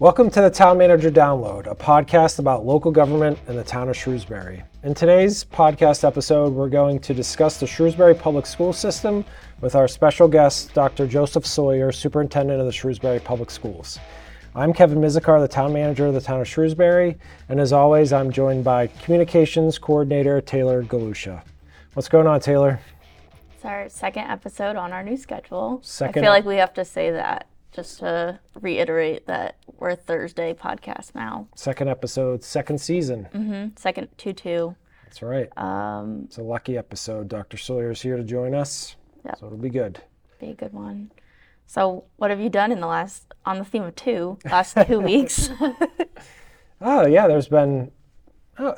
Welcome to the Town Manager Download, a podcast about local government and the town of Shrewsbury. In today's podcast episode, we're going to discuss the Shrewsbury Public School System with our special guest, Dr. Joseph Sawyer, Superintendent of the Shrewsbury Public Schools. I'm Kevin Mizikar, the Town Manager of the town of Shrewsbury, and as always, I'm joined by Communications Coordinator Taylor Galusha. What's going on, Taylor? It's our second episode on our new schedule. I feel like we have to say that. Just to reiterate that we're a Thursday podcast now. Second episode, second season. Second 2-2. That's right. It's a lucky episode. Dr. Sawyer's here to join us. Yep. So it'll be good. Be a good one. So what have you done in the last two weeks? Oh yeah, there's been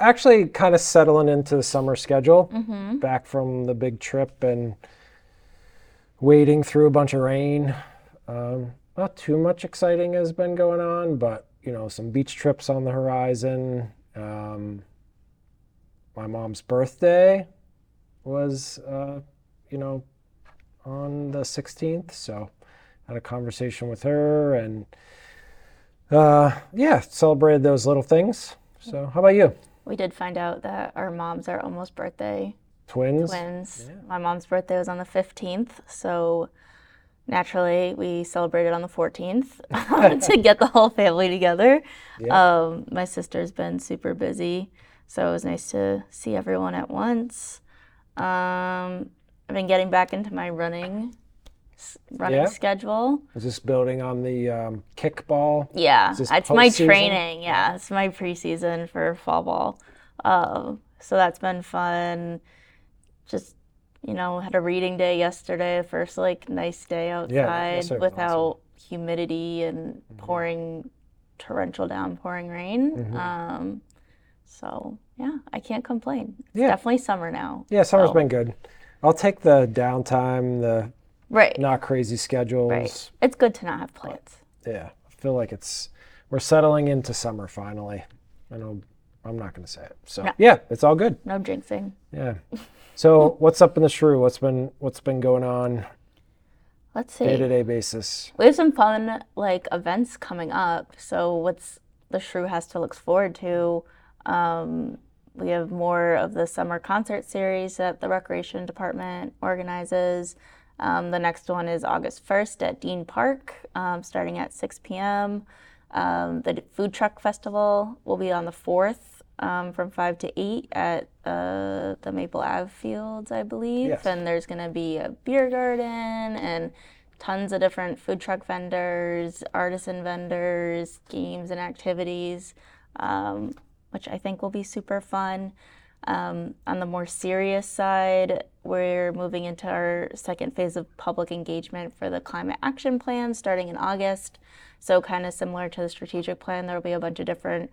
actually kind of settling into the summer schedule. Back from the big trip and wading through a bunch of rain. Not too much exciting has been going on, but, you know, some beach trips on the horizon. My mom's birthday was, on the 16th. So had a conversation with her and, celebrated those little things. So how about you? We did find out that our moms are almost birthday. Twins. Yeah. My mom's birthday was on the 15th. So naturally, we celebrated on the 14th to get the whole family together. Yeah. My sister's been super busy, so it was nice to see everyone at once. I've been getting back into my running schedule. Is this building on the kickball? Yeah, it's my training. Yeah, it's my preseason for fall ball. So that's been fun. Just, you know, had a reading day yesterday, first nice day outside without humidity and pouring torrential downpouring rain. I can't complain. It's definitely summer now. Yeah, summer's been good. I'll take the downtime, the not crazy schedules. Right. It's good to not have plans. Yeah, I feel like we're settling into summer finally. I know I'm not going to say it. So it's all good. No jinxing. Yeah. So what's up in the Shrew? What's been going on? Let's see. Day-to-day basis. We have some fun events coming up. So what's the Shrew has to look forward to? We have more of the summer concert series that the Recreation Department organizes. The next one is August 1st at Dean Park, starting at 6 p.m. The Food Truck Festival will be on the 4th. From 5 to 8 at the Maple Ave fields, I believe. Yes. And there's going to be a beer garden and tons of different food truck vendors, artisan vendors, games and activities, which I think will be super fun. On the more serious side, we're moving into our second phase of public engagement for the Climate Action Plan starting in August. So kind of similar to the strategic plan, there will be a bunch of different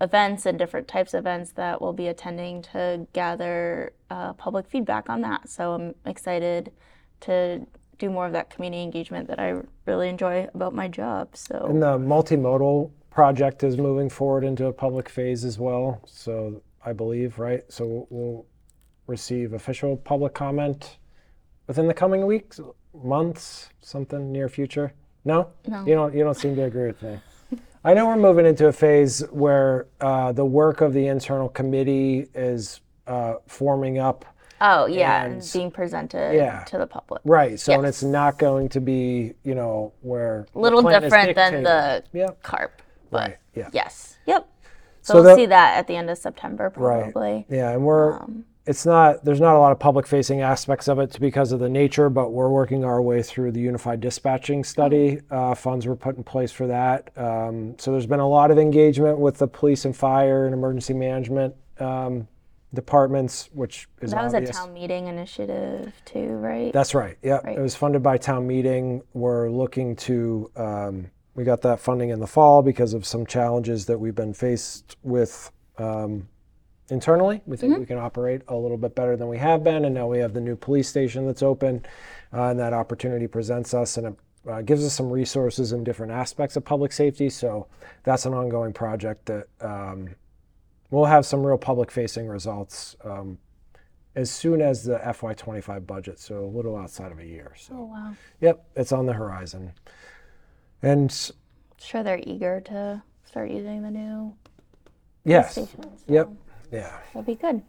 events and different types of events that we'll be attending to gather public feedback on that. So I'm excited to do more of that community engagement that I really enjoy about my job. So. And the multimodal project is moving forward into a public phase as well. So I believe, right? So we'll receive official public comment within the coming weeks, months, something near future. No? You don't seem to agree with me. I know we're moving into a phase where the work of the internal committee is forming up. Oh, yeah, and being presented to the public. Right, so and it's not going to be, where... A little different than the CARP, but right. Yes. Yep. So we'll see that at the end of September, probably. Right. Yeah, and we're... there's not a lot of public-facing aspects of it because of the nature, but we're working our way through the Unified Dispatching Study. Funds were put in place for that. So there's been a lot of engagement with the police and fire and emergency management departments, which is obvious. That was a town meeting initiative too, right? That's right. Yeah, right. It was funded by town meeting. We're looking to, we got that funding in the fall because of some challenges that we've been faced with internally, we think we can operate a little bit better than we have been, and now we have the new police station that's open, and that opportunity presents us, and it gives us some resources in different aspects of public safety, so that's an ongoing project that will have some real public-facing results as soon as the FY25 budget, so a little outside of a year. So. Oh, wow. Yep, it's on the horizon. And sure they're eager to start using the new stations. So yep. Yeah. That'd be good.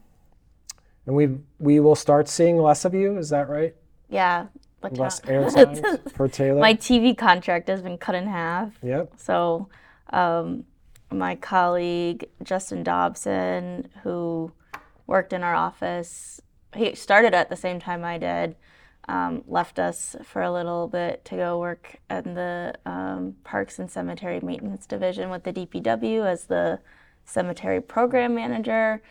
And we will start seeing less of you. Is that right? Yeah. Less air signs for Taylor. My TV contract has been cut in half. Yep. So my colleague, Justin Dobson, who worked in our office, he started at the same time I did, left us for a little bit to go work in the Parks and Cemetery Maintenance Division with the DPW as the cemetery program manager.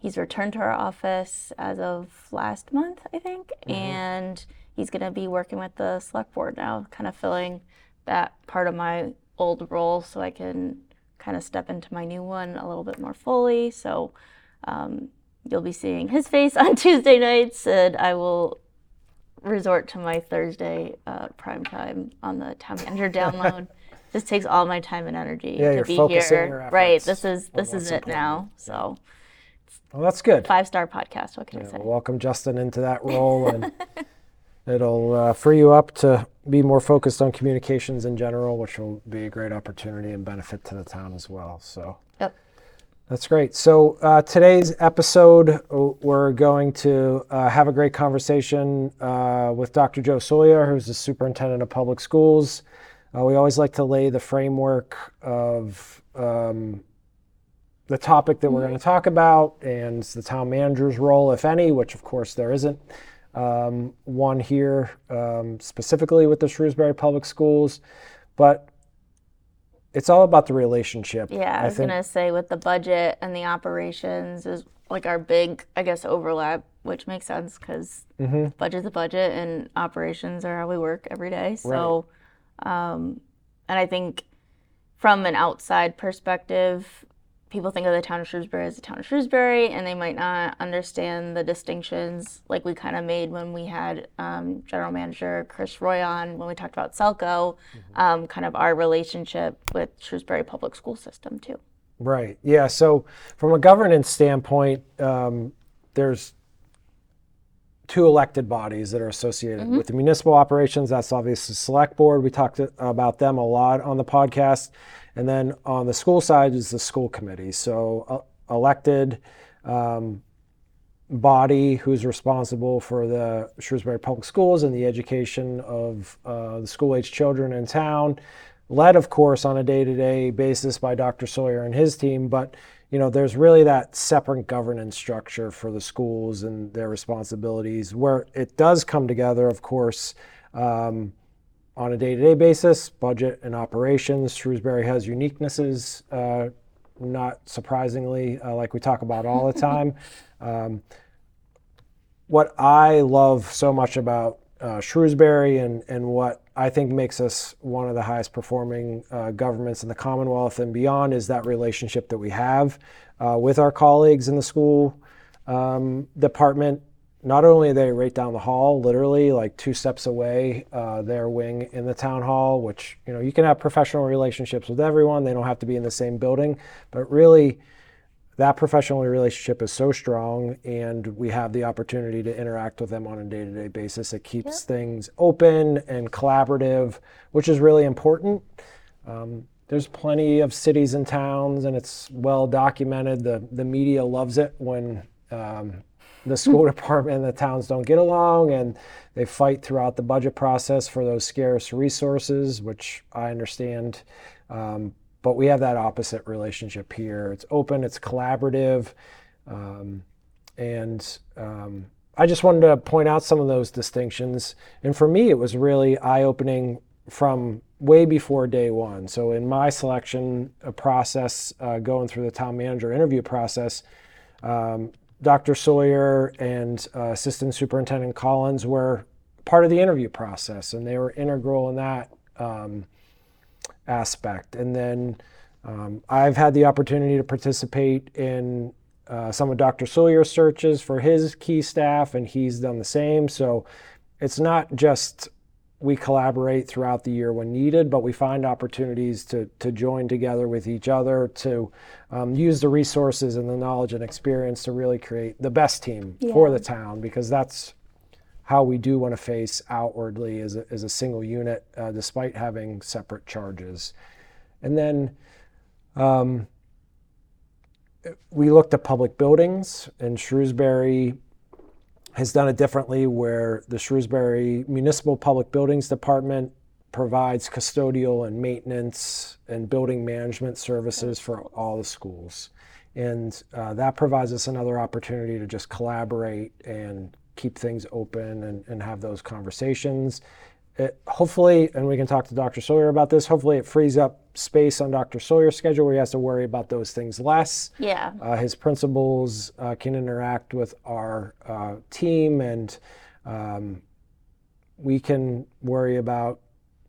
He's returned to our office as of last month, I think, and he's going to be working with the select board now, kind of filling that part of my old role so I can kind of step into my new one a little bit more fully. So you'll be seeing his face on Tuesday nights, and I will resort to my Thursday prime time on the Town Manager Download. This takes all my time and energy to be here. Right. This is it now. So well, that's good. 5-star podcast. What can I say? Welcome Justin into that role, and it'll free you up to be more focused on communications in general, which will be a great opportunity and benefit to the town as well. So yep. That's great. So today's episode, we're going to have a great conversation with Dr. Joe Sawyer, who's the superintendent of public schools. We always like to lay the framework of the topic that we're going to talk about and the town manager's role, if any, which of course there isn't one here specifically with the Shrewsbury Public Schools, but it's all about the relationship. Yeah, I was going to say with the budget and the operations is like our big, I guess, overlap, which makes sense because budget's a budget and operations are how we work every day. So. Right. And I think from an outside perspective, people think of the town of Shrewsbury as the town of Shrewsbury, and they might not understand the distinctions like we kind of made when we had General Manager Chris Roy on when we talked about Selco, kind of our relationship with Shrewsbury Public School System too. Right. Yeah. So from a governance standpoint, there's two elected bodies that are associated with the municipal operations. That's obviously select board. We talked about them a lot on the podcast. And then on the school side is the school committee. So elected body who's responsible for the Shrewsbury Public Schools and the education of the school-aged children in town, led, of course, on a day-to-day basis by Dr. Sawyer and his team. But you know, there's really that separate governance structure for the schools and their responsibilities where it does come together, of course, on a day-to-day basis, budget and operations. Shrewsbury has uniquenesses, not surprisingly, like we talk about all the time. What I love so much about Shrewsbury and what I think makes us one of the highest performing governments in the Commonwealth and beyond is that relationship that we have with our colleagues in the school department. Not only are they right down the hall, literally like 2 steps away, their wing in the town hall, which, you know, you can have professional relationships with everyone. They don't have to be in the same building, but really that professional relationship is so strong, and we have the opportunity to interact with them on a day-to-day basis. It keeps things open and collaborative, which is really important. There's plenty of cities and towns, and it's well documented. The media loves it when the school department and the towns don't get along, and they fight throughout the budget process for those scarce resources, which I understand. But we have that opposite relationship here. It's open, it's collaborative. I just wanted to point out some of those distinctions. And for me, it was really eye-opening from way before day one. So in my selection process, going through the town manager interview process, Dr. Sawyer and Assistant Superintendent Collins were part of the interview process, and they were integral in that aspect. And then I've had the opportunity to participate in some of Dr. Sawyer's searches for his key staff, and he's done the same. So it's not just we collaborate throughout the year when needed, but we find opportunities to join together with each other to use the resources and the knowledge and experience to really create the best team for the town, because that's how we do want to face outwardly as a single unit, despite having separate charges. And then we looked at public buildings, and Shrewsbury has done it differently, where the Shrewsbury Municipal Public Buildings Department provides custodial and maintenance and building management services for all the schools. And that provides us another opportunity to just collaborate and keep things open and have those conversations. It, hopefully, and we can talk to Dr. Sawyer about this, hopefully it frees up space on Dr. Sawyer's schedule where he has to worry about those things less. Yeah. His principals can interact with our team, and we can worry about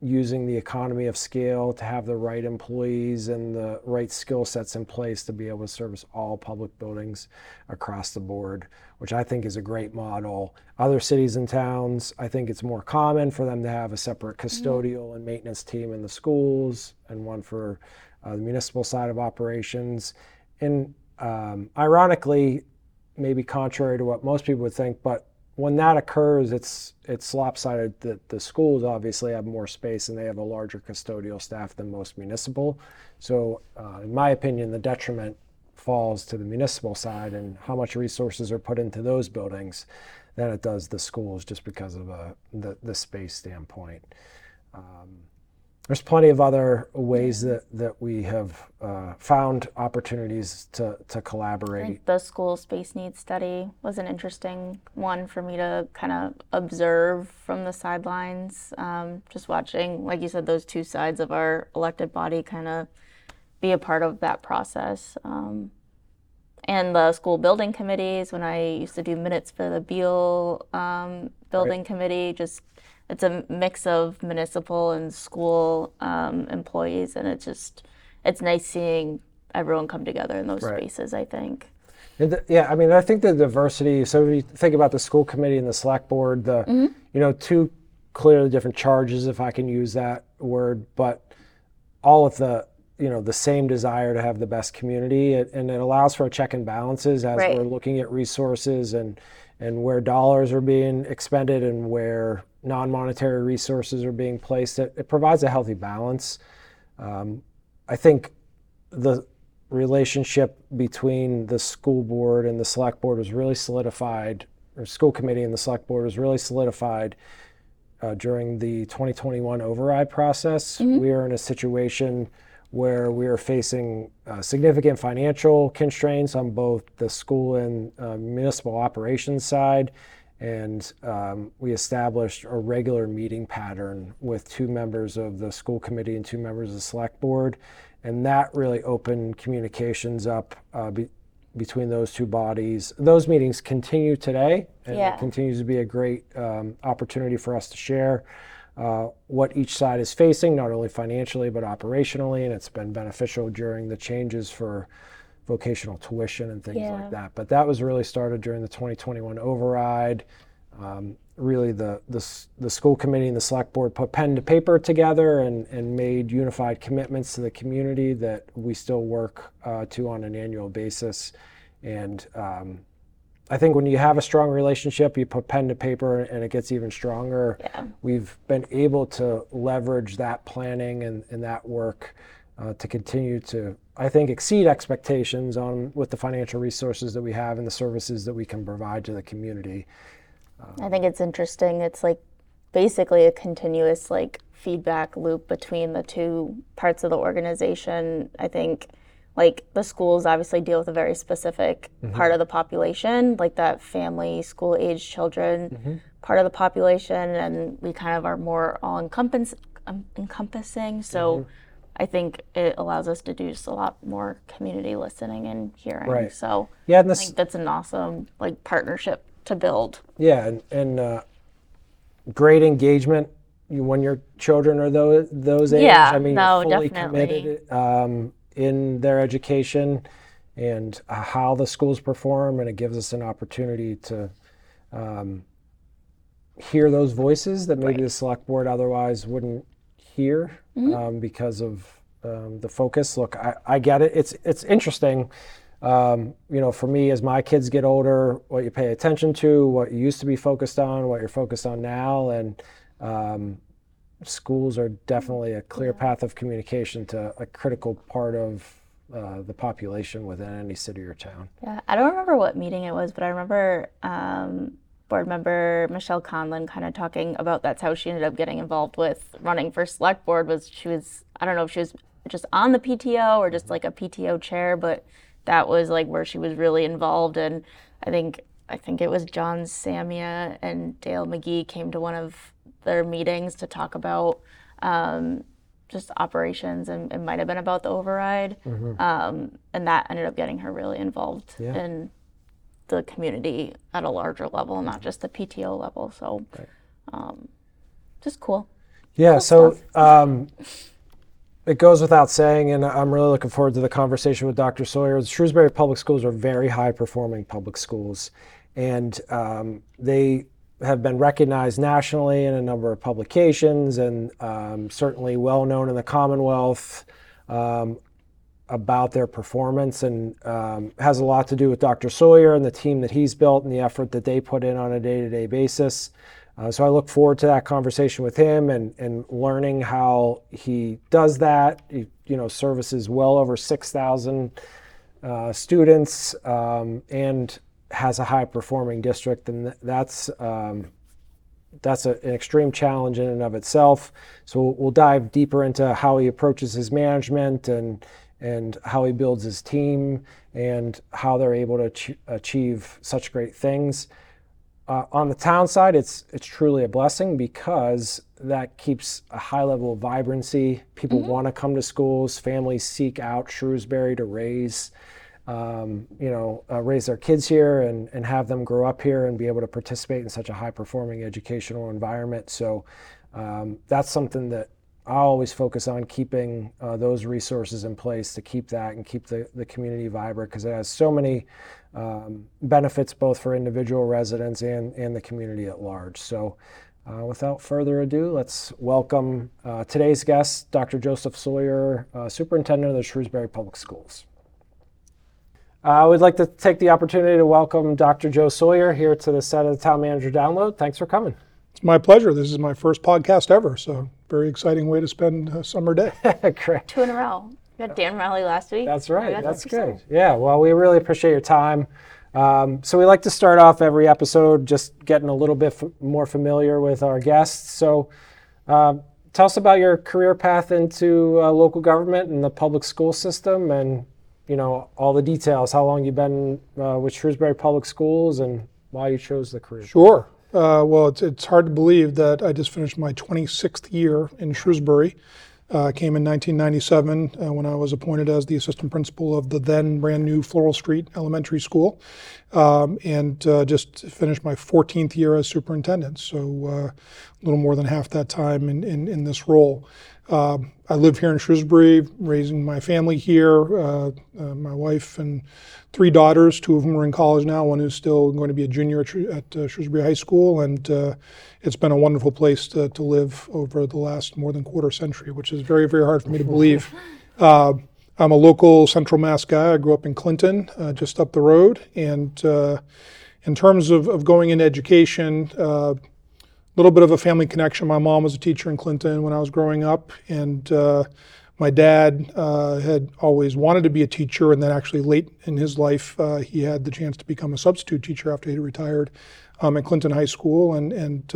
using the economy of scale to have the right employees and the right skill sets in place to be able to service all public buildings across the board, which I think is a great model. Other cities and towns, I think it's more common for them to have a separate custodial and maintenance team in the schools and one for the municipal side of operations. And ironically, maybe contrary to what most people would think, but when that occurs, it's lopsided. The schools obviously have more space and they have a larger custodial staff than most municipal. So in my opinion, the detriment falls to the municipal side and how much resources are put into those buildings than it does the schools, just because of the space standpoint. There's plenty of other ways that we have found opportunities to collaborate. I think the school space needs study was an interesting one for me to kind of observe from the sidelines, just watching, like you said, those two sides of our elected body kind of be a part of that process. And the school building committees, when I used to do minutes for the Beale building committee, just it's a mix of municipal and school employees, and it's nice seeing everyone come together in those spaces, I think. Yeah, I mean, I think the diversity, so if you think about the school committee and the select board, the two clearly different charges, if I can use that word, but all of the, the same desire to have the best community, and it allows for a check and balances as we're looking at resources and where dollars are being expended and where non-monetary resources are being placed. It provides a healthy balance. I think the relationship between the school board and the select board was really solidified, or school committee and the select board was really solidified during the 2021 override process. We are in a situation where we are facing significant financial constraints on both the school and municipal operations side. And we established a regular meeting pattern with two members of the school committee and two members of the select board. And that really opened communications up between those two bodies. Those meetings continue today, and it continues to be a great opportunity for us to share what each side is facing, not only financially, but operationally. And it's been beneficial during the changes for vocational tuition and things like that. But that was really started during the 2021 override. Really the school committee and the select board put pen to paper together and made unified commitments to the community that we still work to on an annual basis. And I think when you have a strong relationship, you put pen to paper and it gets even stronger. Yeah. We've been able to leverage that planning and that work to continue to, I think, exceed expectations on with the financial resources that we have and the services that we can provide to the community. I think it's interesting. It's like basically a continuous feedback loop between the two parts of the organization. I think the schools obviously deal with a very specific part of the population, that family, school age children part of the population, and we kind of are more all encompassing. So I think it allows us to do just a lot more community listening and hearing. Right. So yeah, and I think that's an awesome partnership to build. Yeah, and great engagement when your children are those ages. Yeah, I mean, fully committed in their education and how the schools perform, and it gives us an opportunity to hear those voices that maybe the select board otherwise wouldn't hear. Because of the focus. Look, I get it. It's interesting. You know, for me, as my kids get older, what you pay attention to, what you used to be focused on, what you're focused on now, and schools are definitely a clear path of communication to a critical part of the population within any city or town. Yeah, I don't remember what meeting it was, but I remember board member Michelle Conlin kind of talking about that's how she ended up getting involved with running for select board. Was she was, I don't know if she was just on the PTO or just like a PTO chair, but that was like where she was really involved. And I think it was John Samia and Dale McGee came to one of their meetings to talk about just operations, and it might have been about the override. Mm-hmm. And that ended up getting her really involved in the community at a larger level, not just the PTO level. So just cool. Yeah, cool it goes without saying, and I'm really looking forward to the conversation with Dr. Sawyer. The Shrewsbury Public Schools are very high-performing public schools, and they have been recognized nationally in a number of publications, and certainly well-known in the Commonwealth about their performance, and has a lot to do with Dr. Sawyer and the team that he's built and the effort that they put in on a day-to-day basis. So I look forward to that conversation with him and learning how he does that. He, services well over 6,000 students and has a high-performing district, and that's an extreme challenge in and of itself. So we'll dive deeper into how he approaches his management and how he builds his team and how they're able to achieve such great things. On the town side, it's truly a blessing because that keeps a high level of vibrancy. People want to come to schools. Families seek out Shrewsbury to raise their kids here and have them grow up here and be able to participate in such a high performing educational environment. So that's something that I always focus on, keeping those resources in place to keep that and keep the community vibrant, because it has so many benefits both for individual residents and the community at large. So without further ado, let's welcome today's guest, Dr. Joseph Sawyer, Superintendent of the Shrewsbury Public Schools. I would like to take the opportunity to welcome Dr. Joe Sawyer here to the set of the Town Manager Download. Thanks for coming. It's my pleasure. This is my first podcast ever, so very exciting way to spend a summer day. Correct. Two in a row. We got Dan Rowley last week. That's right. That's good. Yeah, well, we really appreciate your time. So we like to start off every episode just getting a little bit more familiar with our guests. So tell us about your career path into local government and the public school system, and all the details, how long you've been with Shrewsbury Public Schools and why you chose the career. Sure. Well, it's hard to believe that I just finished my 26th year in Shrewsbury. Came in 1997 when I was appointed as the assistant principal of the then brand new Floral Street Elementary School, and just finished my 14th year as superintendent. So a little more than half that time in this role. I live here in Shrewsbury, raising my family here, my wife and three daughters, two of whom are in college now, one who's still going to be a junior at Shrewsbury High School, and it's been a wonderful place to live over the last more than quarter century, which is very, very hard for me to believe. I'm a local Central Mass guy. I grew up in Clinton, just up the road, and in terms of going into education, little bit of a family connection. My mom was a teacher in Clinton when I was growing up, and my dad had always wanted to be a teacher, and then actually late in his life he had the chance to become a substitute teacher after he retired at Clinton High School, and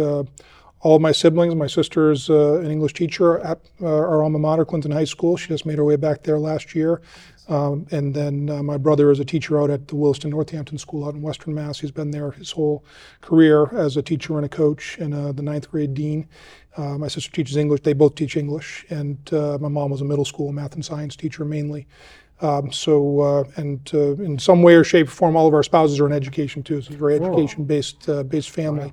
all of my siblings, my sister's an English teacher at our alma mater, Clinton High School. She just made her way back there last year. And then my brother is a teacher out at the Williston-Northampton School out in Western Mass. He's been there his whole career as a teacher and a coach and the ninth grade dean. My sister teaches English. They both teach English. And my mom was a middle school math and science teacher mainly. So in some way or shape or form, all of our spouses are in education too. So it's a very education-based family.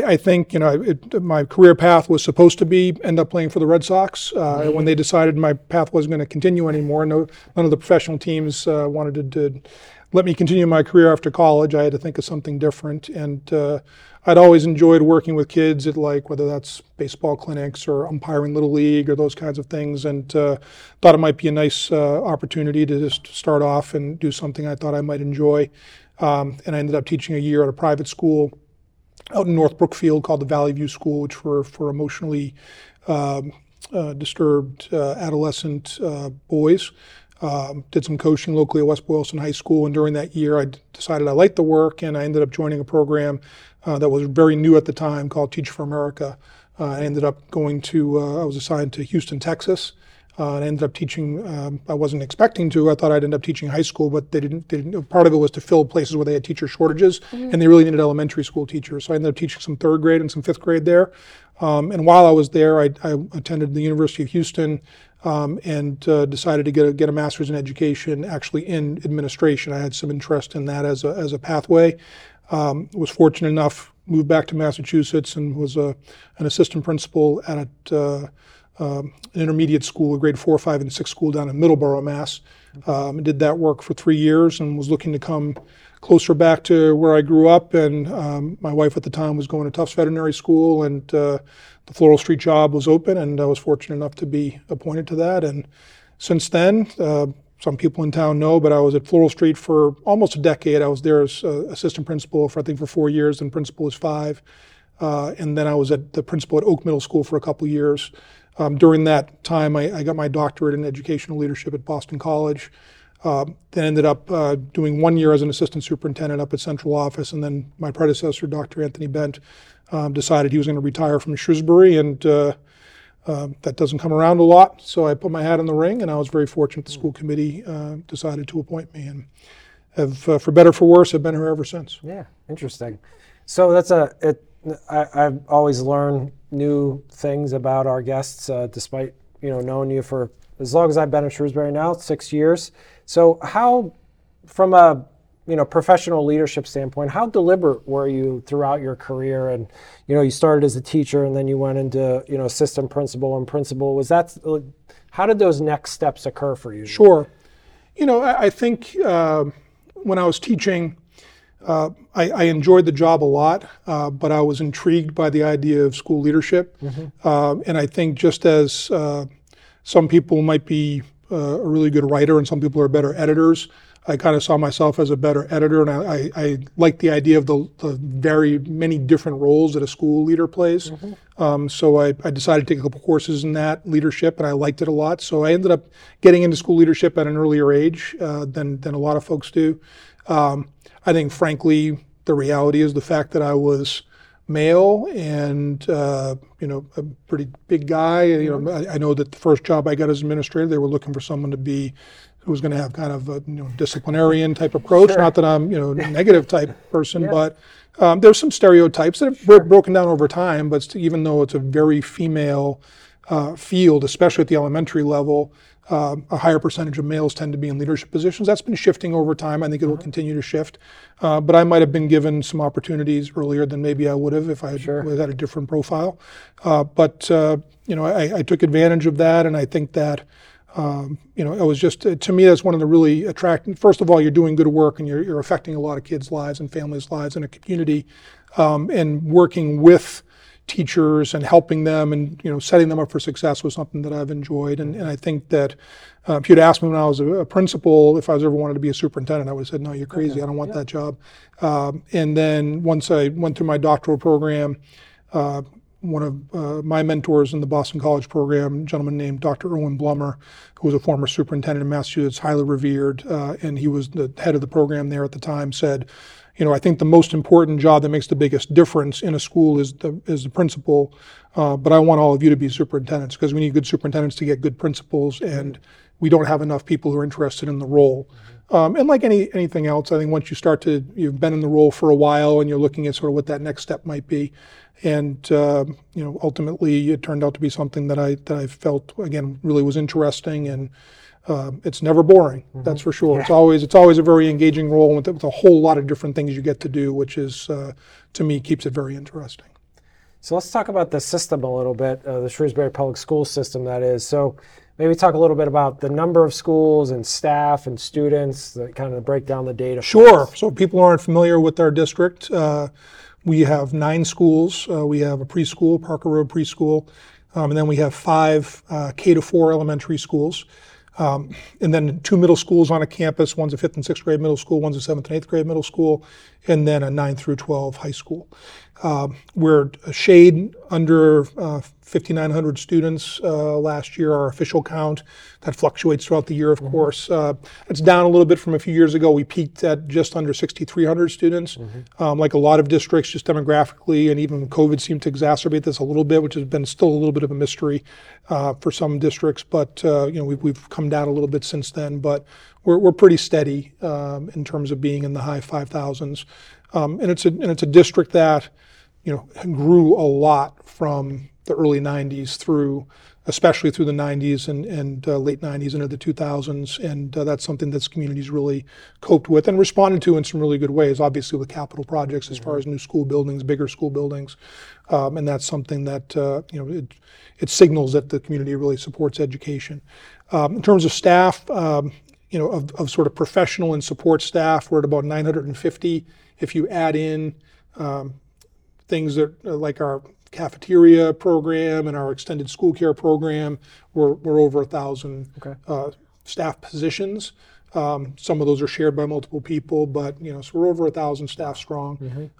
I think, you know, my career path was supposed to be end up playing for the Red Sox. Mm-hmm. When they decided my path wasn't going to continue anymore, none of the professional teams wanted to let me continue my career after college. I had to think of something different, and I'd always enjoyed working with kids at, like, whether that's baseball clinics or umpiring Little League or those kinds of things, and thought it might be a nice opportunity to just start off and do something I thought I might enjoy. And I ended up teaching a year at a private school out in North Brookfield called the Valley View School, which were for emotionally disturbed adolescent boys. Did some coaching locally at West Boylston High School, and during that year I decided I liked the work, and I ended up joining a program that was very new at the time called Teach for America. I ended up going to, I was assigned to Houston, Texas, and I ended up teaching, I wasn't expecting to, I thought I'd end up teaching high school, but they didn't, part of it was to fill places where they had teacher shortages, and they really needed elementary school teachers, so I ended up teaching some third grade and some fifth grade there. And while I was there, I attended the University of Houston, and decided to get a master's in education, actually in administration. I had some interest in that as a pathway. Was fortunate enough, moved back to Massachusetts, and was an assistant principal at an intermediate school, a grade 4, 5, and 6 school down in Middleborough, Mass. Did that work for 3 years and was looking to come closer back to where I grew up, and my wife at the time was going to Tufts Veterinary School, and the Floral Street job was open, and I was fortunate enough to be appointed to that. And since then, some people in town know, but I was at Floral Street for almost a decade. I was there as assistant principal for 4 years, and principal was 5. And then I was at the principal at Oak Middle School for a couple years. During that time, I got my doctorate in educational leadership at Boston College. Then ended up doing 1 year as an assistant superintendent up at central office, and then my predecessor, Dr. Anthony Bent, decided he was going to retire from Shrewsbury, and that doesn't come around a lot, so I put my hat in the ring, and I was very fortunate the school committee decided to appoint me, and have, for better or for worse, have been here ever since. Yeah, interesting. So that's I've always learned new things about our guests, despite, you know, knowing you for as long as I've been in Shrewsbury now, 6 years. So how, from a, you know, professional leadership standpoint, how deliberate were you throughout your career? And, you know, you started as a teacher, and then you went into, you know, assistant principal and principal. Was that, how did those next steps occur for you? Sure. You know, I think when I was teaching, I enjoyed the job a lot, but I was intrigued by the idea of school leadership. Mm-hmm. And I think just as some people might be a really good writer and some people are better editors, I kind of saw myself as a better editor, and I liked the idea of the very many different roles that a school leader plays. Mm-hmm. So I decided to take a couple courses in that leadership, and I liked it a lot. So I ended up getting into school leadership at an earlier age than a lot of folks do. I think, frankly, the reality is the fact that I was male and, you know, a pretty big guy. You know, I know that the first job I got as administrator, they were looking for someone to be who was going to have kind of a, you know, disciplinarian type approach. Sure. Not that I'm, you know, a negative type person, yeah. But there's some stereotypes that have broken down over time. But even though it's a very female field, especially at the elementary level, a higher percentage of males tend to be in leadership positions. That's been shifting over time. I think it will continue to shift. But I might have been given some opportunities earlier than maybe I would have if I had a different profile. But you know, I took advantage of that, and I think that you know, it was just, to me, that's one of the really attractive. First of all, you're doing good work, and you're affecting a lot of kids' lives and families' lives in a community, and working with teachers and helping them and, you know, setting them up for success was something that I've enjoyed. And I think that if you'd asked me when I was a principal if I was ever wanted to be a superintendent, I would have said, no, you're crazy. Okay. I don't want that job. And then once I went through my doctoral program, one of my mentors in the Boston College program, a gentleman named Dr. Irwin Blummer, who was a former superintendent in Massachusetts, highly revered, and he was the head of the program there at the time, said, you know, I think the most important job that makes the biggest difference in a school is the principal, but I want all of you to be superintendents, because we need good superintendents to get good principals, and we don't have enough people who are interested in the role. And like anything else, I think once you you've been in the role for a while, and you're looking at sort of what that next step might be, and you know, ultimately it turned out to be something that I felt, again, really was interesting, and it's never boring, that's for sure. Yeah. It's always a very engaging role with a whole lot of different things you get to do, which is, to me, keeps it very interesting. So let's talk about the system a little bit, the Shrewsbury Public School System, that is. So maybe talk a little bit about the number of schools and staff and students, that kind of break down the data. Sure. So if people aren't familiar with our district, we have 9 schools. We have a preschool, Parker Road Preschool, and then we have 5 K-4 elementary schools, and then 2 middle schools on a campus. One's a 5th and 6th grade middle school, one's a 7th and 8th grade middle school, and then a 9 through 12 high school. We're a shade under 5,900 students last year, our official count. That fluctuates throughout the year, of course. It's down a little bit from a few years ago. We peaked at just under 6,300 students. Like a lot of districts, just demographically, and even COVID seemed to exacerbate this a little bit, which has been still a little bit of a mystery for some districts. But you know, we've come down a little bit since then. But we're pretty steady in terms of being in the high 5,000s. And it's a district that, you know, grew a lot from the early 90s through, especially through the 90s and late 90s into the 2000s. And that's something that's communities really coped with and responded to in some really good ways, obviously with capital projects as far as new school buildings, bigger school buildings. And that's something that, you know, it signals that the community really supports education. In terms of staff, you know, of sort of professional and support staff, we're at about 950. If you add in things that like our cafeteria program and our extended school care program, we're over 1,000 staff positions. Some of those are shared by multiple people, but you know, so we're over 1,000 staff strong.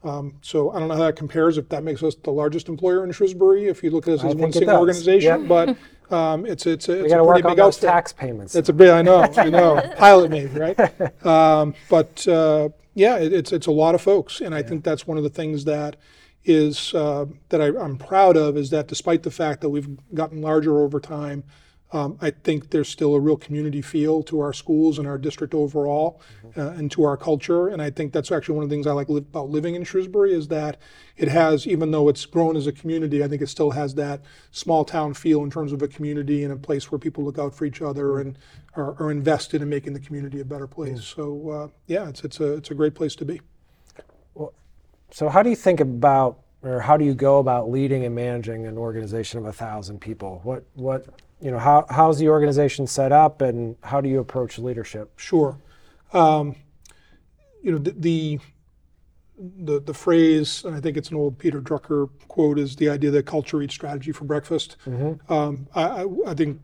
So I don't know how that compares, if that makes us the largest employer in Shrewsbury, if you look at us as one single organization, but it's a pretty work big on those tax payments. It's a big, I know, you know, pilot maybe, right? But yeah, it's a lot of folks, and I think that's one of the things that is that I'm proud of, is that despite the fact that we've gotten larger over time, I think there's still a real community feel to our schools and our district overall, and to our culture. And I think that's actually one of the things I like about living in Shrewsbury, is that it has, even though it's grown as a community, I think it still has that small town feel in terms of a community and a place where people look out for each other and are invested in making the community a better place. So yeah, it's a great place to be. Well, so how do you think about, or how do you go about leading and managing an organization of 1,000 people? What you know, how's the organization set up, and how do you approach leadership? Sure. You know, the phrase, and I think it's an old Peter Drucker quote, is the idea that culture eats strategy for breakfast. I think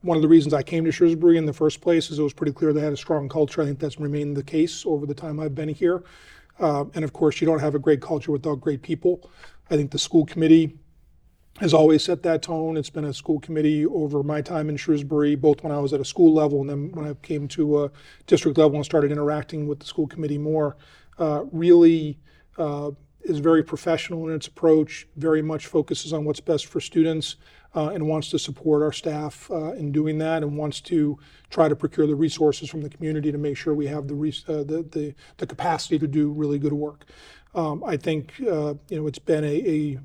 one of the reasons I came to Shrewsbury in the first place is it was pretty clear they had a strong culture. I think that's remained the case over the time I've been here. And of course, you don't have a great culture without great people. I think the school committee has always set that tone. It's been a school committee over my time in Shrewsbury, both when I was at a school level and then when I came to a district level and started interacting with the school committee more, really is very professional in its approach, very much focuses on what's best for students, and wants to support our staff in doing that, and wants to try to procure the resources from the community to make sure we have the capacity to do really good work. I think you know, it's been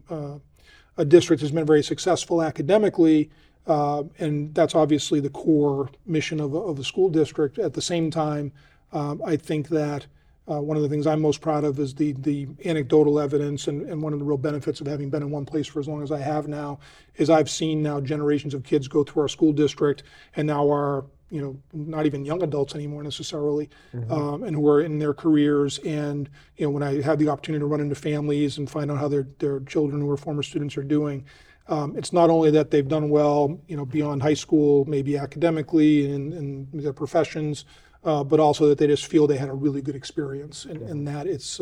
a district has been very successful academically, and that's obviously the core mission of the school district. At the same time, I think that one of the things I'm most proud of is the anecdotal evidence, and one of the real benefits of having been in one place for as long as I have now is I've seen now generations of kids go through our school district, and now are, you know, not even young adults anymore necessarily, and who are in their careers. And you know, when I have the opportunity to run into families and find out how their children who are former students are doing, it's not only that they've done well, you know, beyond high school, maybe academically and in their professions, but also that they just feel they had a really good experience, and that it's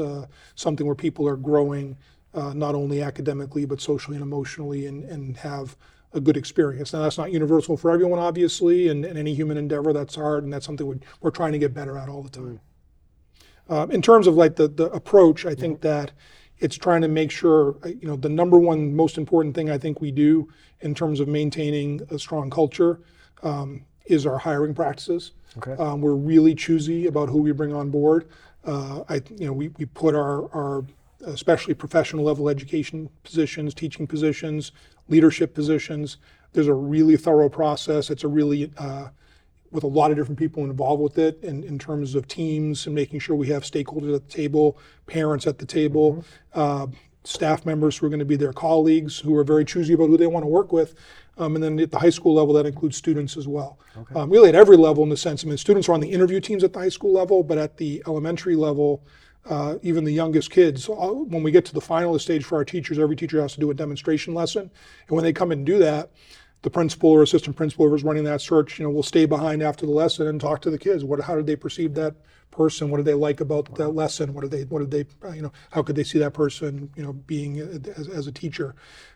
something where people are growing, not only academically, but socially and emotionally, and have a good experience. Now, that's not universal for everyone, obviously, and any human endeavor, that's hard, and that's something we're trying to get better at all the time. In terms of like the approach, I think that it's trying to make sure, you know, the number one most important thing I think we do in terms of maintaining a strong culture is our hiring practices. We're really choosy about who we bring on board. We put our especially professional level education positions, teaching positions, leadership positions. There's a really thorough process. It's a really with a lot of different people involved with it, in terms of teams and making sure we have stakeholders at the table, parents at the table, staff members who are going to be their colleagues, who are very choosy about who they want to work with. And then at the high school level, that includes students as well. Okay. Really at every level in the sense, I mean, students are on the interview teams at the high school level, but at the elementary level, even the youngest kids, when we get to the finalist stage for our teachers, every teacher has to do a demonstration lesson. And when they come in and do that, the principal or assistant principal whoever's running that search, will stay behind after the lesson and talk to the kids. How did they perceive that person? What did they like about that lesson? What did they, how could they see that person, being as a teacher?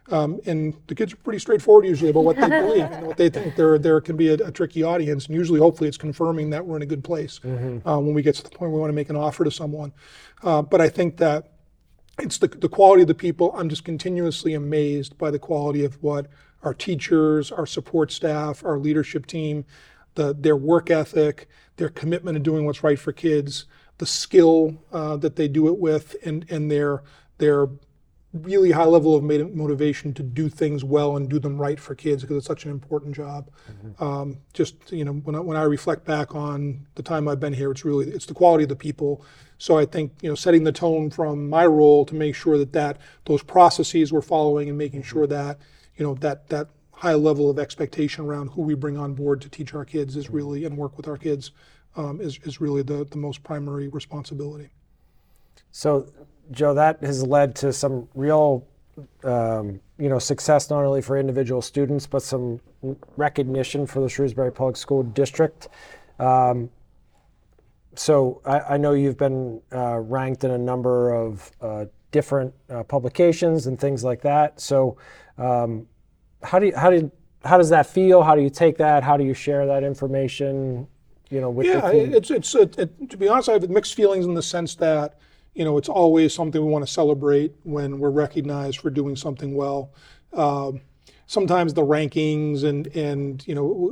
And the kids are pretty straightforward usually about what they believe and what they think. There can be a tricky audience, and usually, hopefully, it's confirming that we're in a good place when we get to the point where we want to make an offer to someone. But I think that it's the quality of the people. I'm just continuously amazed by the quality of what our teachers, our support staff, our leadership team, their work ethic, their commitment to doing what's right for kids, the skill that they do it with, and their really high level of motivation to do things well and do them right for kids, because it's such an important job. When I reflect back on the time I've been here, it's the quality of the people. So I think, setting the tone from my role to make sure that those processes we're following and making sure that that high level of expectation around who we bring on board to teach our kids is really, and work with our kids, is really the most primary responsibility. So, Joe, that has led to some real, success not only for individual students, but some recognition for the Shrewsbury Public School District. So I know you've been ranked in a number of different publications and things like that. So how does that feel? How do you take that? How do you share that information? With it's to be honest, I have mixed feelings in the sense that it's always something we want to celebrate when we're recognized for doing something well. Sometimes the rankings and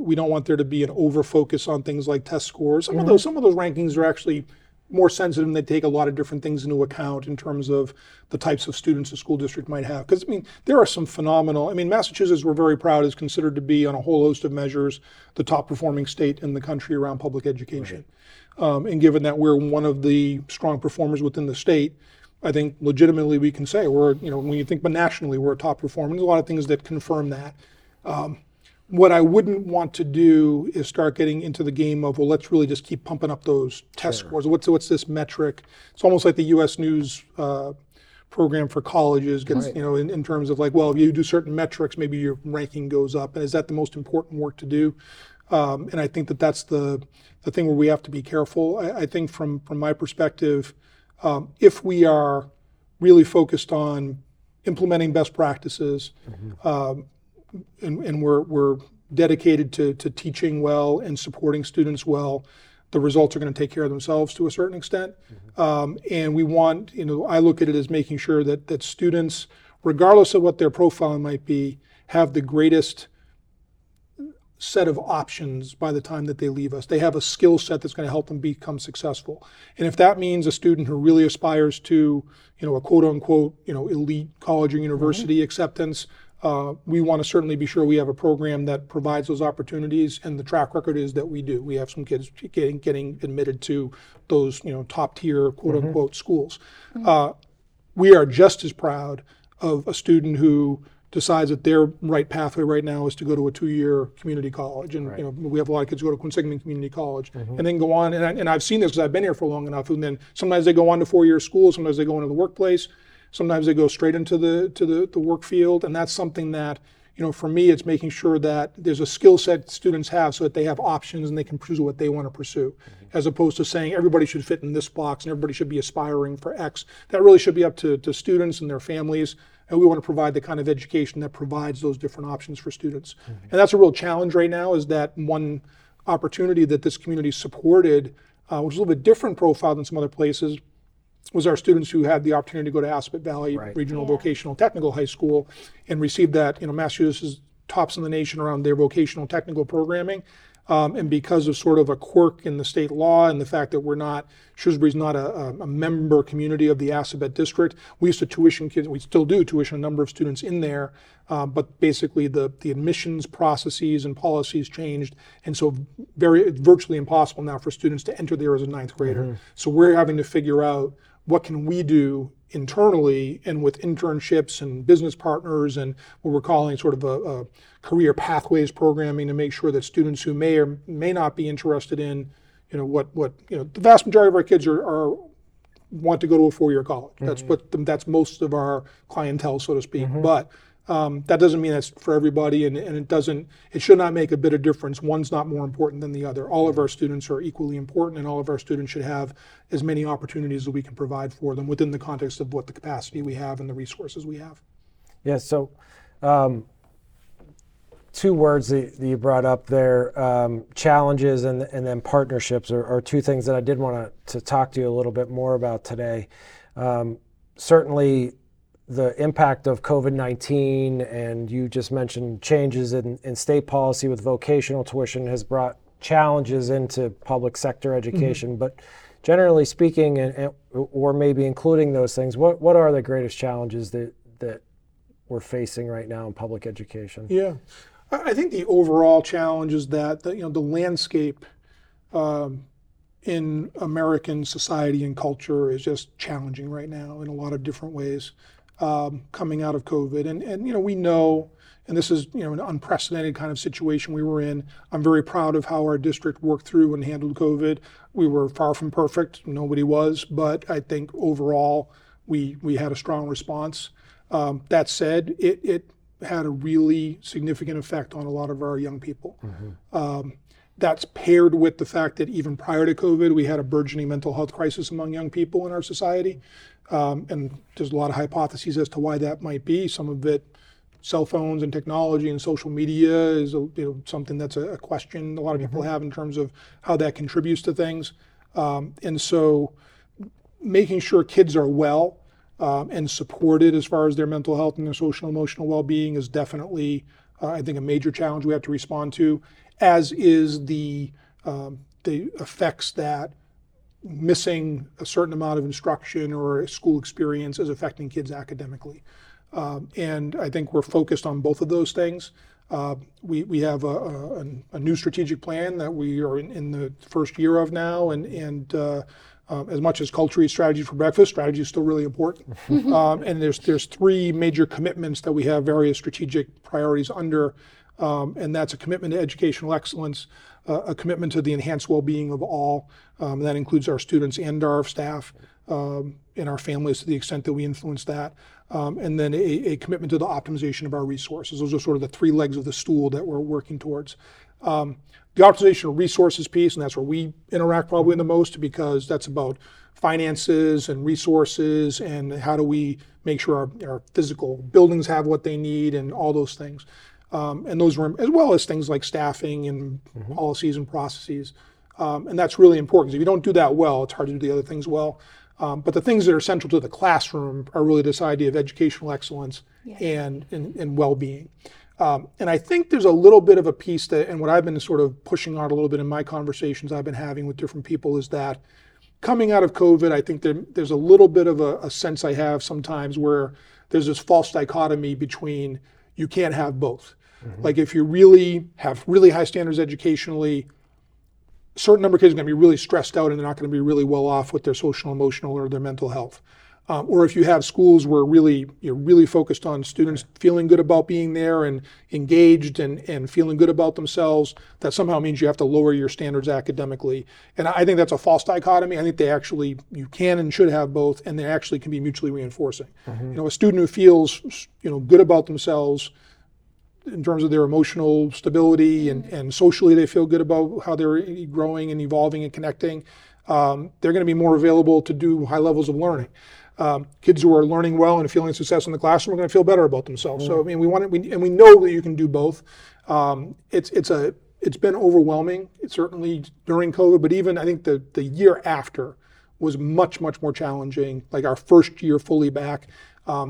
we don't want there to be an over focus on things like test scores. Some of those rankings are actually more sensitive, and they take a lot of different things into account in terms of the types of students a school district might have. Because, there are some phenomenal, Massachusetts, we're very proud, is considered to be, on a whole host of measures, the top performing state in the country around public education. Right. And given that we're one of the strong performers within the state, I think legitimately we can say we're, when you think, but nationally, we're a top performer. There's a lot of things that confirm that. What I wouldn't want to do is start getting into the game of, let's really just keep pumping up those test scores. What's this metric? It's almost like the U.S. News program for colleges gets, in terms of if you do certain metrics, maybe your ranking goes up. And is that the most important work to do? And I think that's the thing where we have to be careful. I think from my perspective, if we are really focused on implementing best practices, and we're dedicated to teaching well and supporting students well, the results are going to take care of themselves to a certain extent. And we want, I look at it as making sure that students, regardless of what their profile might be, have the greatest set of options by the time that they leave us. They have a skill set that's going to help them become successful. And if that means a student who really aspires to, a quote unquote, elite college or university acceptance, we want to certainly be sure we have a program that provides those opportunities, and the track record is that we do. We have some kids getting admitted to those, top tier, quote unquote, schools. We are just as proud of a student who decides that their right pathway right now is to go to a 2-year community college. And we have a lot of kids who go to Quinsigamond Community College and then go on, and I've seen this because I've been here for long enough, and then sometimes they go on to 4-year schools, sometimes they go into the workplace. Sometimes they go straight into the work field, and that's something that, for me, it's making sure that there's a skill set students have so that they have options and they can pursue what they want to pursue, as opposed to saying everybody should fit in this box and everybody should be aspiring for X. That really should be up to students and their families, and we want to provide the kind of education that provides those different options for students. And that's a real challenge right now, is that one opportunity that this community supported, which is a little bit different profile than some other places, was our students who had the opportunity to go to Assabet Valley Regional Vocational Technical High School and received that. Massachusetts tops in the nation around their vocational technical programming. And because of sort of a quirk in the state law and the fact that Shrewsbury's not a member community of the Assabet district, we used to tuition kids, we still do tuition a number of students in there, but basically the admissions processes and policies changed, and so it's virtually impossible now for students to enter there as a ninth grader. So we're having to figure out, what can we do internally and with internships and business partners and what we're calling sort of a career pathways programming to make sure that students who may or may not be interested in, you know, the vast majority of our kids are want to go to a four-year college. Mm-hmm. That's most of our clientele, so to speak. Mm-hmm. But that doesn't mean that's for everybody, and it should not make a bit of difference. One's not more important than the other. All of our students are equally important, and all of our students should have as many opportunities as we can provide for them within the context of what the capacity we have and the resources we have. Yeah, so two words that you brought up there, challenges and then partnerships are two things that I did want to talk to you a little bit more about today. Certainly, the impact of COVID-19, and you just mentioned changes in state policy with vocational tuition, has brought challenges into public sector education. Mm-hmm. But generally speaking, and or maybe including those things, what are the greatest challenges that we're facing right now in public education? Yeah, I think the overall challenge is that the landscape in American society and culture is just challenging right now in a lot of different ways. Coming out of COVID, and we know, and this is an unprecedented kind of situation we were in. I'm very proud of how our district worked through and handled COVID. We were far from perfect, nobody was, but I think overall we had a strong response. That said, it had a really significant effect on a lot of our young people. Mm-hmm. That's paired with the fact that even prior to COVID, we had a burgeoning mental health crisis among young people in our society. And there's a lot of hypotheses as to why that might be. Some of it, cell phones and technology and social media is something that's a question a lot of people mm-hmm. have in terms of how that contributes to things. And so making sure kids are well and supported as far as their mental health and their social and emotional well-being is definitely, I think, a major challenge we have to respond to, as is the effects that missing a certain amount of instruction or a school experience is affecting kids academically. And I think we're focused on both of those things. We have a new strategic plan that we are in the first year of now, and as much as culture is strategy for breakfast, strategy is still really important. And there's three major commitments that we have various strategic priorities under. And that's a commitment to educational excellence, a commitment to the enhanced well-being of all. That includes our students and our staff and our families to the extent that we influence that. And then a commitment to the optimization of our resources. Those are sort of the three legs of the stool that we're working towards. The optimization of resources piece, and that's where we interact probably the most, because that's about finances and resources and how do we make sure our physical buildings have what they need and all those things. And those were, as well as things like staffing and mm-hmm. policies and processes. And that's really important, because if you don't do that well, it's hard to do the other things well. But the things that are central to the classroom are really this idea of educational excellence yes. and well-being. And I think there's a little bit of a piece that, and what I've been sort of pushing on a little bit in my conversations I've been having with different people, is that coming out of COVID, I think there's a little bit of a sense I have sometimes where there's this false dichotomy between you can't have both. Mm-hmm. Like if you really have really high standards educationally, a certain number of kids are going to be really stressed out and they're not going to be really well off with their social, emotional, or their mental health. Or if you have schools where you're really focused on students feeling good about being there and engaged and feeling good about themselves, that somehow means you have to lower your standards academically. And I think that's a false dichotomy. I think you can and should have both, and they actually can be mutually reinforcing. Mm-hmm. A student who feels good about themselves in terms of their emotional stability and socially they feel good about how they're growing and evolving and connecting, they're going to be more available to do high levels of learning. Kids who are learning well and feeling success in the classroom are going to feel better about themselves. Mm-hmm. So we know that you can do both. It's been overwhelming, certainly during COVID, but even I think the year after was much, much more challenging. Like our first year fully back,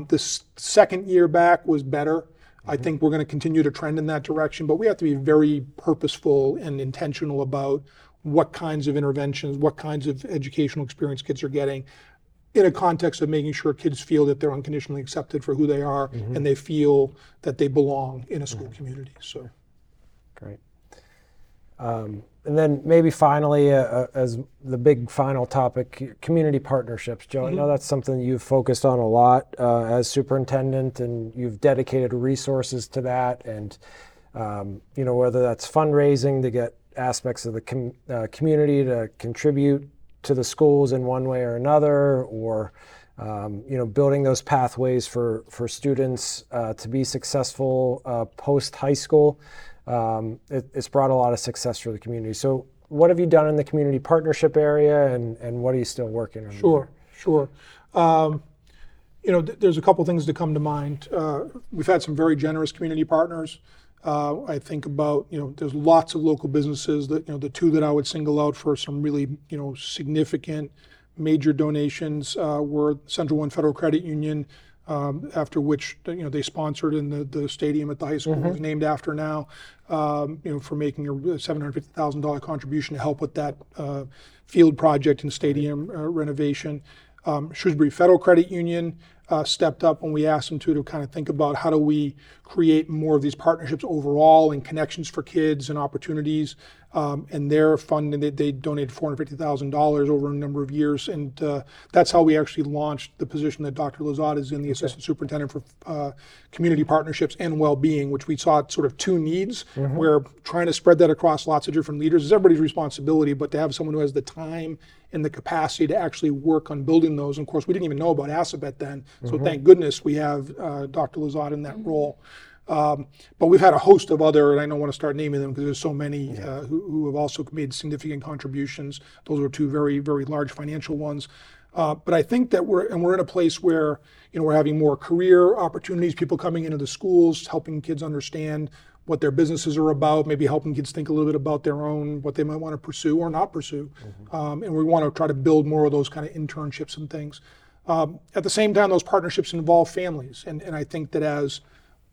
this second year back was better. I think we're going to continue to trend in that direction, but we have to be very purposeful and intentional about what kinds of interventions, what kinds of educational experience kids are getting, in a context of making sure kids feel that they're unconditionally accepted for who they are mm-hmm. and they feel that they belong in a school mm-hmm. community. So, great. And then maybe finally, as the big final topic, community partnerships. Joe, I know that's something you've focused on a lot as superintendent, and you've dedicated resources to that. And you know, whether that's fundraising to get aspects of the community to contribute to the schools in one way or another, or you know, building those pathways for students to be successful post high school. It's brought a lot of success for the community. So what have you done in the community partnership area, and what are you still working on? Sure. You know, there's a couple things that come to mind. We've had some very generous community partners. I think about, you know, there's lots of local businesses that, you know, the two that I would single out for some really, you know, significant major donations were Central One Federal Credit Union, after which, you know, they sponsored, and the stadium at the high school was named after now, you know, for making a $750,000 contribution to help with that field project and stadium renovation. Shrewsbury Federal Credit Union stepped up when we asked them to kind of think about how do we create more of these partnerships overall and connections for kids and opportunities. And their fund, and they donated $450,000 over a number of years, and that's how we actually launched the position that Dr. Lozada is in, the Assistant Superintendent for Community Partnerships and Well-Being, which we saw sort of two needs. We're trying to spread that across lots of different leaders. It's everybody's responsibility, but to have someone who has the time and the capacity to actually work on building those. And of course, we didn't even know about Assabet then, so thank goodness we have Dr. Lozada in that role. But we've had a host of other, and I don't want to start naming them because there's so many who have also made significant contributions. Those were two very, very large financial ones. But I think that we're in a place where, you know, we're having more career opportunities, people coming into the schools, helping kids understand what their businesses are about, maybe helping kids think a little bit about their own, what they might want to pursue or not pursue. And we want to try to build more of those kind of internships and things. At the same time, those partnerships involve families. And I think that as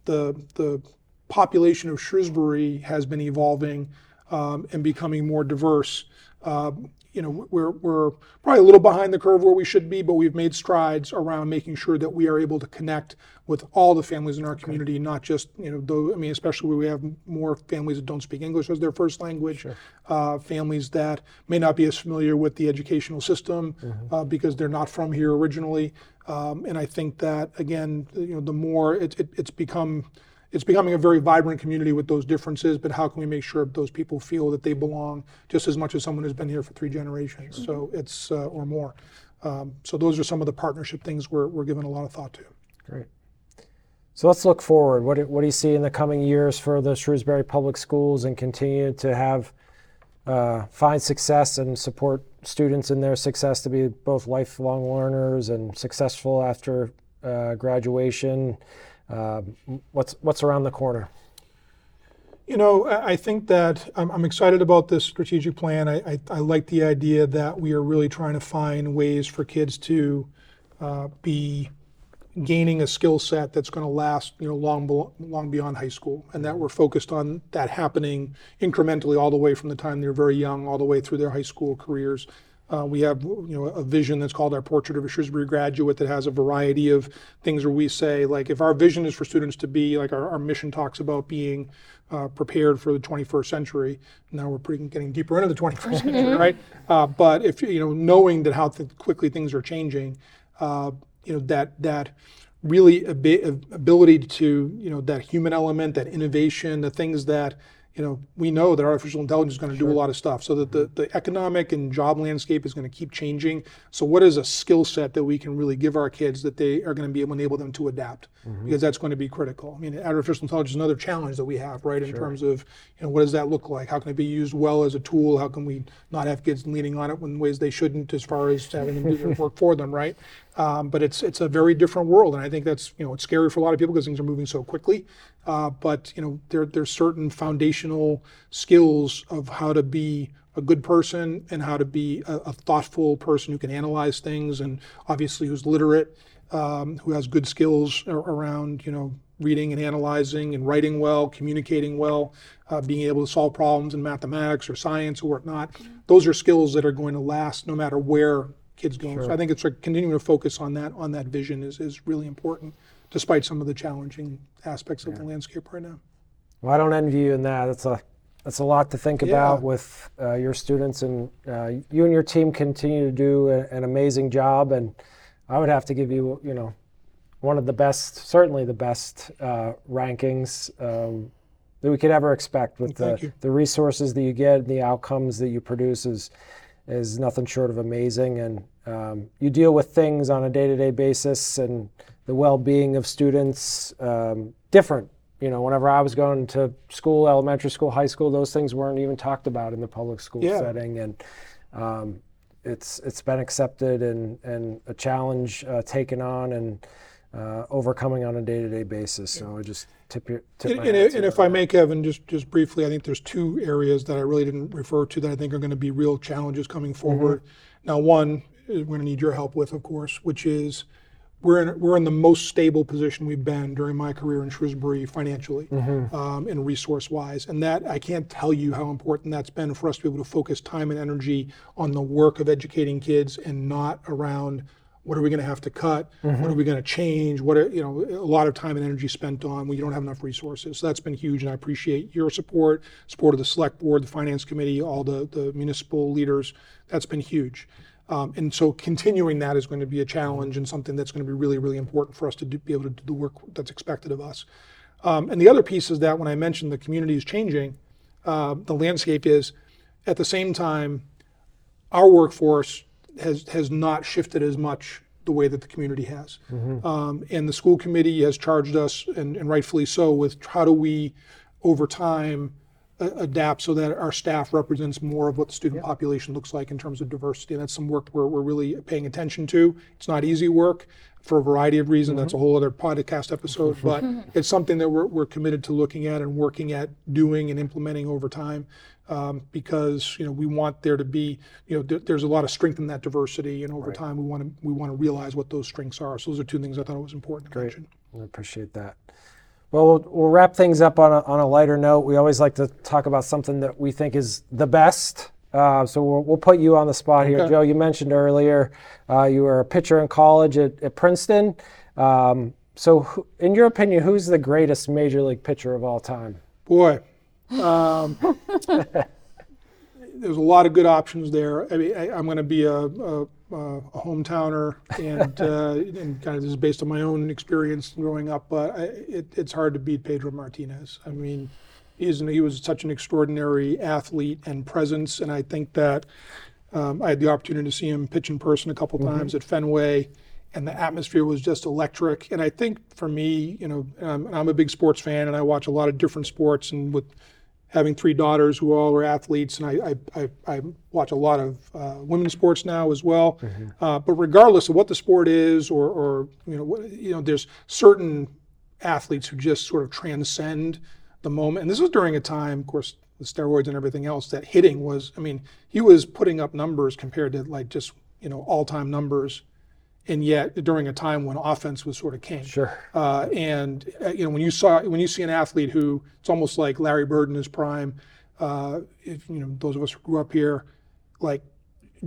the population of Shrewsbury has been evolving and becoming more diverse. You know, we're probably a little behind the curve where we should be, but we've made strides around making sure that we are able to connect with all the families in our community, not just, you know, though, I mean, especially where we have more families that don't speak English as their first language, families that may not be as familiar with the educational system because they're not from here originally. And I think that, again, you know, the more it's becoming a very vibrant community with those differences, but how can we make sure those people feel that they belong just as much as someone who's been here for three generations, so it's or more. So those are some of the partnership things we're giving a lot of thought to. Great. So let's look forward. What do you see in the coming years for the Shrewsbury Public Schools, and continue to have find success and support students in their success to be both lifelong learners and successful after graduation? What's around the corner? You know, I think that I'm excited about this strategic plan. I like the idea that we are really trying to find ways for kids to be gaining a skill set that's going to last, you know, long beyond high school, and that we're focused on that happening incrementally all the way from the time they're very young all the way through their high school careers. We have, you know, a vision that's called our Portrait of a Shrewsbury Graduate that has a variety of things where we say, like, if our vision is for students to be, like, our mission talks about being prepared for the 21st century. Now we're getting deeper into the 21st century, right? But if, you know, knowing that how quickly things are changing, you know, that really ability to, you know, that human element, that innovation, the things that, you know, we know that artificial intelligence is going to do a lot of stuff, so that the economic and job landscape is going to keep changing. So what is a skill set that we can really give our kids that they are going to be able to enable them to adapt? Because that's going to be critical. I mean, artificial intelligence is another challenge that we have, right, in terms of, you know, what does that look like? How can it be used well as a tool? How can we not have kids leaning on it in ways they shouldn't, as far as having them do their work for them, right? But it's a very different world, and I think that's, you know, it's scary for a lot of people because things are moving so quickly. But, you know, there's certain foundational skills of how to be a good person and how to be a thoughtful person who can analyze things, and obviously who's literate, who has good skills around, you know, reading and analyzing and writing well, communicating well, being able to solve problems in mathematics or science or whatnot. Those are skills that are going to last no matter where kids going. So I think it's like continuing to focus on that vision is really important, despite some of the challenging aspects of the landscape right now. Well, I don't envy you in that. That's a That's a lot to think about with your students, and you and your team continue to do an amazing job. And I would have to give you, you know, one of the best, certainly the best rankings that we could ever expect with the resources that you get and the outcomes that you produce is nothing short of amazing. And you deal with things on a day-to-day basis and the well-being of students different. You know, whenever I was going to school, elementary school, high school, those things weren't even talked about in the public school setting. And it's been accepted and a challenge taken on and overcoming on a day-to-day basis. So I just tip my hat to if I may, Kevin, just briefly, I think there's two areas that I really didn't refer to that I think are going to be real challenges coming forward. Mm-hmm. Now, one, we're going to need your help with, of course, which is we're in the most stable position we've been during my career in Shrewsbury financially and resource-wise. And that, I can't tell you how important that's been for us to be able to focus time and energy on the work of educating kids and not around what are we going to have to cut, what are we going to change, a lot of time and energy spent on when you don't have enough resources. So that's been huge, and I appreciate your support of the select board, the finance committee, all the municipal leaders. That's been huge. And so continuing that is going to be a challenge and something that's going to be really, really important for us to be able to do the work that's expected of us. And the other piece is that when I mentioned the community is changing, the landscape is, at the same time, our workforce has not shifted as much the way that the community has. And the school committee has charged us, and rightfully so, with how do we, over time, adapt so that our staff represents more of what the student population looks like in terms of diversity. And that's some work we're really paying attention to. It's not easy work for a variety of reasons. That's a whole other podcast episode, but it's something that we're committed to looking at and working at doing and implementing over time, because we want there to be, there's a lot of strength in that diversity, and over time we want to realize what those strengths are. So those are two things I thought it was important to mention. I appreciate that. Well, we'll wrap things up on a lighter note. We always like to talk about something that we think is the best. So we'll put you on the spot here. Joe, you mentioned earlier you were a pitcher in college at Princeton. So in your opinion, who's the greatest major league pitcher of all time? Boy, there's a lot of good options there. I mean, I'm going to be a hometowner, and kind of this is based on my own experience growing up, but it's hard to beat Pedro Martinez. I mean, he was such an extraordinary athlete and presence, and I think that I had the opportunity to see him pitch in person a couple times at Fenway, and the atmosphere was just electric. And I think for me, I'm a big sports fan, and I watch a lot of different sports, and with having three daughters who all are athletes, and I watch a lot of women's sports now as well. But regardless of what the sport is, or there's certain athletes who just sort of transcend the moment. And this was during a time, of course, with steroids and everything else, that hitting was. I mean, he was putting up numbers compared to all-time numbers, and yet during a time when offense was sort of king. When you see an athlete who, it's almost like Larry Bird in his prime, those of us who grew up here, like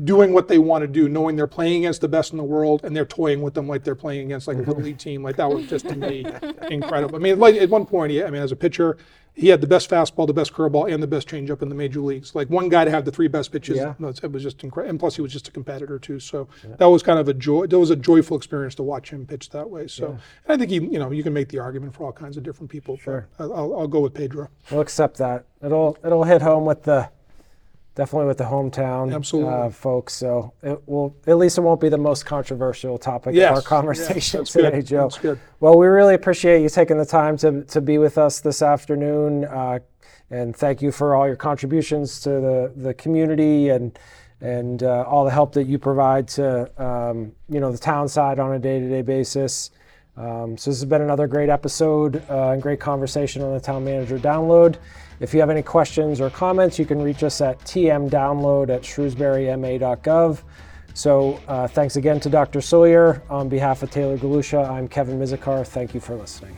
doing what they want to do, knowing they're playing against the best in the world, and they're toying with them like they're playing against like a little league team. Like, that was just, to me, incredible. I mean, at one point, as a pitcher, he had the best fastball, the best curveball, and the best changeup in the major leagues. Like, one guy to have the three best pitches, it was just incredible. And plus, he was just a competitor too. So that was kind of a joy. That was a joyful experience to watch him pitch that way. So and I think you can make the argument for all kinds of different people. Sure, I'll go with Pedro. We'll accept that. It'll hit home with the hometown folks. So at least it won't be the most controversial topic of our conversation today, good. Joe. That's good. Well, we really appreciate you taking the time to be with us this afternoon, and thank you for all your contributions to the community and all the help that you provide to the town side on a day-to-day basis. So this has been another great episode and great conversation on the Town Manager Download. If you have any questions or comments, you can reach us at tmdownload@shrewsburyma.gov. So thanks again to Dr. Sawyer. On behalf of Taylor Galusha, I'm Kevin Mizikar. Thank you for listening.